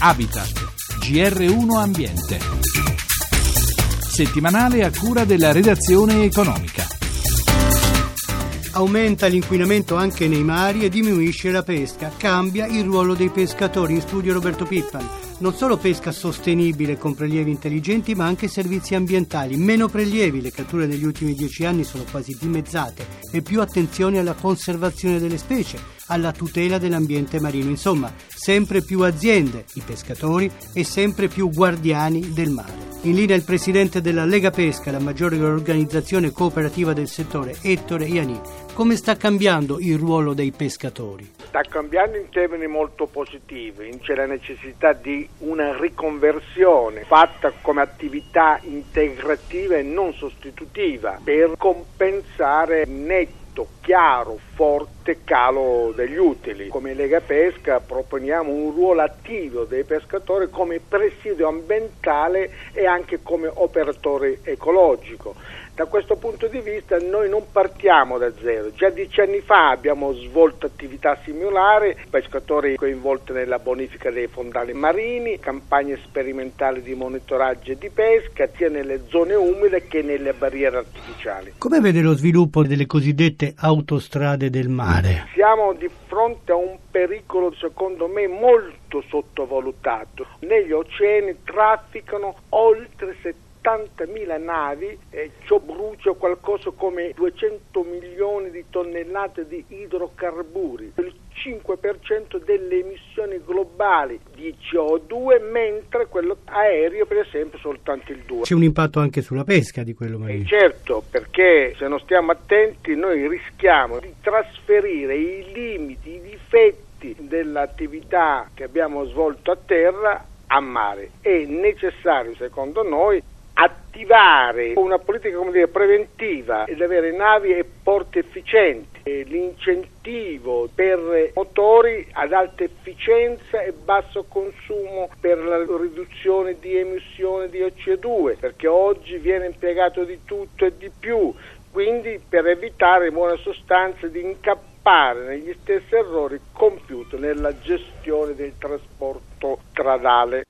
Habitat, GR1 Ambiente. Settimanale a cura della redazione economica. Aumenta l'inquinamento anche nei mari e diminuisce la pesca. Cambia il ruolo dei pescatori. In studio Roberto Pippani. Non solo pesca sostenibile con prelievi intelligenti, ma anche servizi ambientali. Meno prelievi, le catture degli ultimi 10 anni sono quasi dimezzate, e più attenzione alla conservazione delle specie, alla tutela dell'ambiente marino. Insomma, sempre più aziende, i pescatori, e sempre più guardiani del mare. In linea il presidente della Lega Pesca, la maggiore organizzazione cooperativa del settore, Ettore Iani. Come sta cambiando il ruolo dei pescatori? Sta cambiando in termini molto positivi. C'è la necessità di una riconversione fatta come attività integrativa e non sostitutiva per compensare il netto, chiaro, forte calo degli utili. Come Lega Pesca proponiamo un ruolo attivo dei pescatori come presidio ambientale e anche come operatore ecologico. Da questo punto di vista noi non partiamo da zero, già 10 anni fa abbiamo svolto attività similari, pescatori coinvolti nella bonifica dei fondali marini, campagne sperimentali di monitoraggio e di pesca sia nelle zone umide che nelle barriere artificiali. Come vede lo sviluppo delle cosiddette autostrade del mare? Siamo di fronte a un pericolo secondo me molto sottovalutato. Negli oceani trafficano oltre 70.000 navi e ciò brucia qualcosa come 200 milioni di tonnellate di idrocarburi, il 5% delle emissioni globali di CO2, mentre quello aereo per esempio soltanto il 2%. C'è un impatto anche sulla pesca di quello marino? Certo, perché se non stiamo attenti noi rischiamo di trasferire i limiti, i difetti dell'attività che abbiamo svolto a terra a mare. È necessario secondo noi attivare una politica, come dire, preventiva ed avere navi e porti efficienti, e l'incentivo per motori ad alta efficienza e basso consumo per la riduzione di emissione di CO2, perché oggi viene impiegato di tutto e di più, quindi per evitare in buona sostanza di incappare negli stessi errori compiuti nella gestione del trasporto stradale.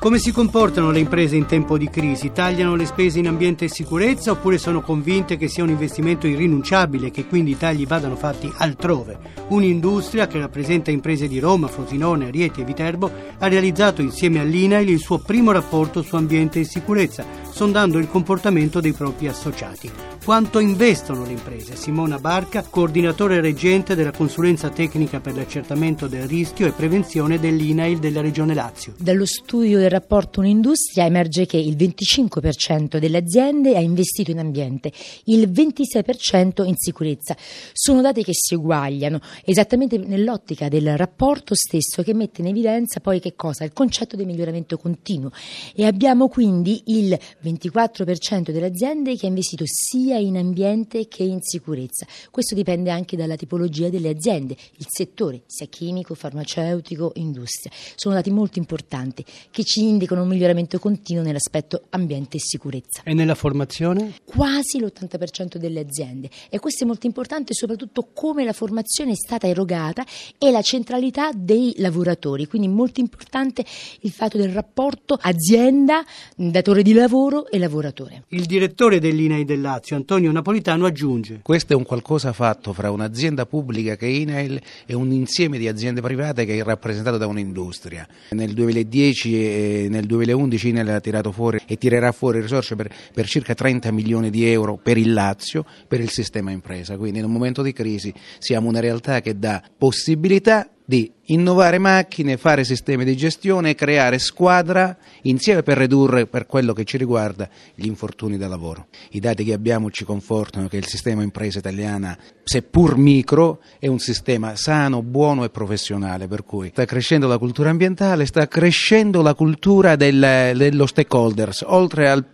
Come si comportano le imprese in tempo di crisi? Tagliano le spese in ambiente e sicurezza oppure sono convinte che sia un investimento irrinunciabile e che quindi i tagli vadano fatti altrove? Unindustria, che rappresenta imprese di Roma, Frosinone, Rieti e Viterbo, ha realizzato insieme all'INAIL il suo primo rapporto su ambiente e sicurezza, sondando il comportamento dei propri associati. Quanto investono le imprese? Simona Barca, coordinatore reggente della consulenza tecnica per l'accertamento del rischio e prevenzione dell'INAIL della Regione Lazio. Dallo studio del rapporto Unindustria emerge che il 25% delle aziende ha investito in ambiente, il 26% in sicurezza. Sono dati che si uguagliano, esattamente nell'ottica del rapporto stesso che mette in evidenza poi che cosa? Il concetto di miglioramento continuo. E abbiamo quindi il 24% delle aziende che ha investito sia in ambiente che in sicurezza. Questo dipende anche dalla tipologia delle aziende, il settore, sia chimico, farmaceutico, industria. Sono dati molto importanti che ci indicano un miglioramento continuo nell'aspetto ambiente e sicurezza. E nella formazione? Quasi l'80% delle aziende. E questo è molto importante, soprattutto come la formazione è stata erogata e la centralità dei lavoratori. Quindi molto importante il fatto del rapporto azienda, datore di lavoro e lavoratore. Il direttore dell'INAIL del Lazio, Antonio Napolitano, aggiunge: questo è un qualcosa fatto fra un'azienda pubblica che è INAIL e un insieme di aziende private che è rappresentato da un'industria. Nel 2010 e nel 2011 INAIL ha tirato fuori e tirerà fuori risorse per circa 30 milioni di euro per il Lazio, per il sistema impresa. Quindi in un momento di crisi siamo una realtà che dà possibilità di innovare macchine, fare sistemi di gestione, creare squadra insieme per ridurre, per quello che ci riguarda, gli infortuni da lavoro. I dati che abbiamo ci confortano che il sistema impresa italiana, seppur micro, è un sistema sano, buono e professionale, per cui sta crescendo la cultura ambientale, sta crescendo la cultura dello stakeholders, oltre al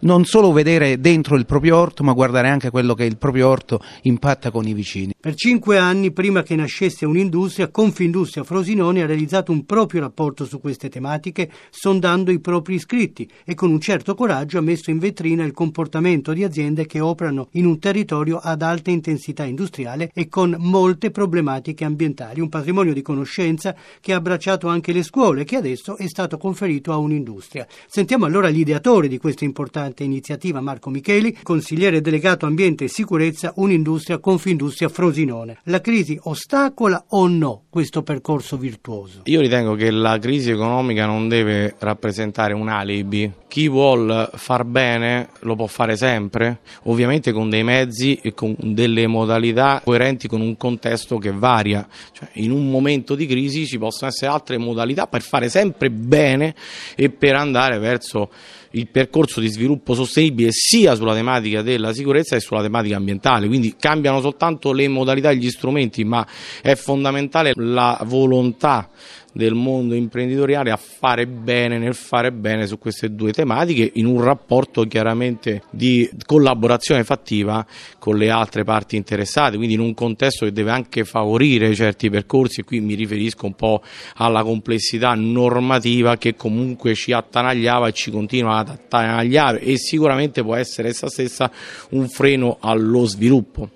non solo vedere dentro il proprio orto, ma guardare anche quello che il proprio orto impatta con i vicini. Per 5 anni, prima che nascesse Unindustria, Confindustria Frosinone ha realizzato un proprio rapporto su queste tematiche, sondando i propri iscritti, e con un certo coraggio ha messo in vetrina il comportamento di aziende che operano in un territorio ad alta intensità industriale e con molte problematiche ambientali. Un patrimonio di conoscenza che ha abbracciato anche le scuole, che adesso è stato conferito a Unindustria. Sentiamo allora l'ideatore di questa importante iniziativa, Marco Micheli, consigliere delegato ambiente e sicurezza Unindustria Confindustria Frosinone. La crisi ostacola o no questo percorso virtuoso? Io ritengo che la crisi economica non deve rappresentare un alibi. Chi vuol far bene lo può fare sempre, ovviamente con dei mezzi e con delle modalità coerenti con un contesto che varia. Cioè, in un momento di crisi ci possono essere altre modalità per fare sempre bene e per andare verso il percorso di sviluppo sostenibile sia sulla tematica della sicurezza che sulla tematica ambientale. Quindi cambiano soltanto le modalità e gli strumenti, ma è fondamentale la volontà del mondo imprenditoriale a fare bene nel fare bene su queste due tematiche, in un rapporto chiaramente di collaborazione fattiva con le altre parti interessate, quindi in un contesto che deve anche favorire certi percorsi, e qui mi riferisco un po' alla complessità normativa che comunque ci attanagliava e ci continua ad attanagliare, e sicuramente può essere essa stessa un freno allo sviluppo.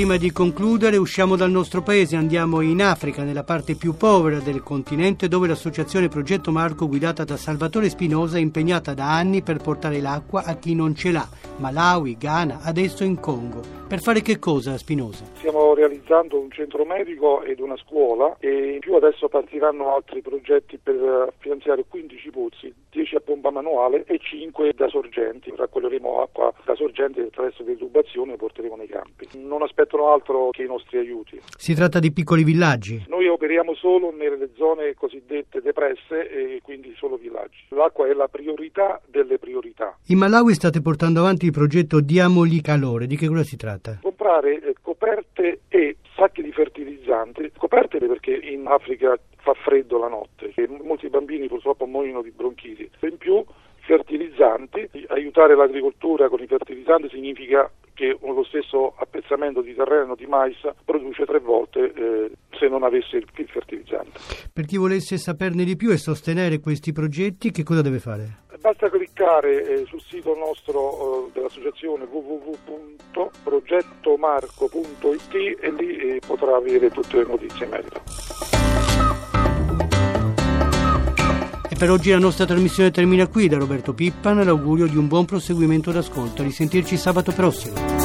Prima di concludere, usciamo dal nostro paese, andiamo in Africa, nella parte più povera del continente, dove l'associazione Progetto Marco, guidata da Salvatore Spinosa, è impegnata da anni per portare l'acqua a chi non ce l'ha. Malawi, Ghana, adesso in Congo. Per fare che cosa, Spinosa? Stiamo realizzando un centro medico ed una scuola, e in più adesso partiranno altri progetti per finanziare 15 pozzi, 10 a pompa manuale e 5 da sorgenti. Raccoglieremo acqua da sorgenti attraverso detubazione e porteremo nei campi. Non aspettano altro che i nostri aiuti. Si tratta di piccoli villaggi? Noi operiamo solo nelle zone cosiddette depresse, e quindi solo villaggi. L'acqua è la priorità delle priorità. In Malawi state portando avanti il progetto Diamogli Calore. Di che cosa si tratta? Comprare coperte e sacchi di fertilizzante. Coperte perché in Africa fa freddo la notte e molti bambini purtroppo muoiono di bronchiti. In più fertilizzanti, aiutare l'agricoltura con i fertilizzanti significa che lo stesso appezzamento di terreno di mais produce 3 volte se non avesse il fertilizzante. Per chi volesse saperne di più e sostenere questi progetti, che cosa deve fare? Basta cliccare sul sito nostro dell'associazione www.progettomarco.it e lì potrà avere tutte le notizie in merito. Per oggi la nostra trasmissione termina qui. Da Roberto Pippani l'augurio di un buon proseguimento d'ascolto. A risentirci sabato prossimo.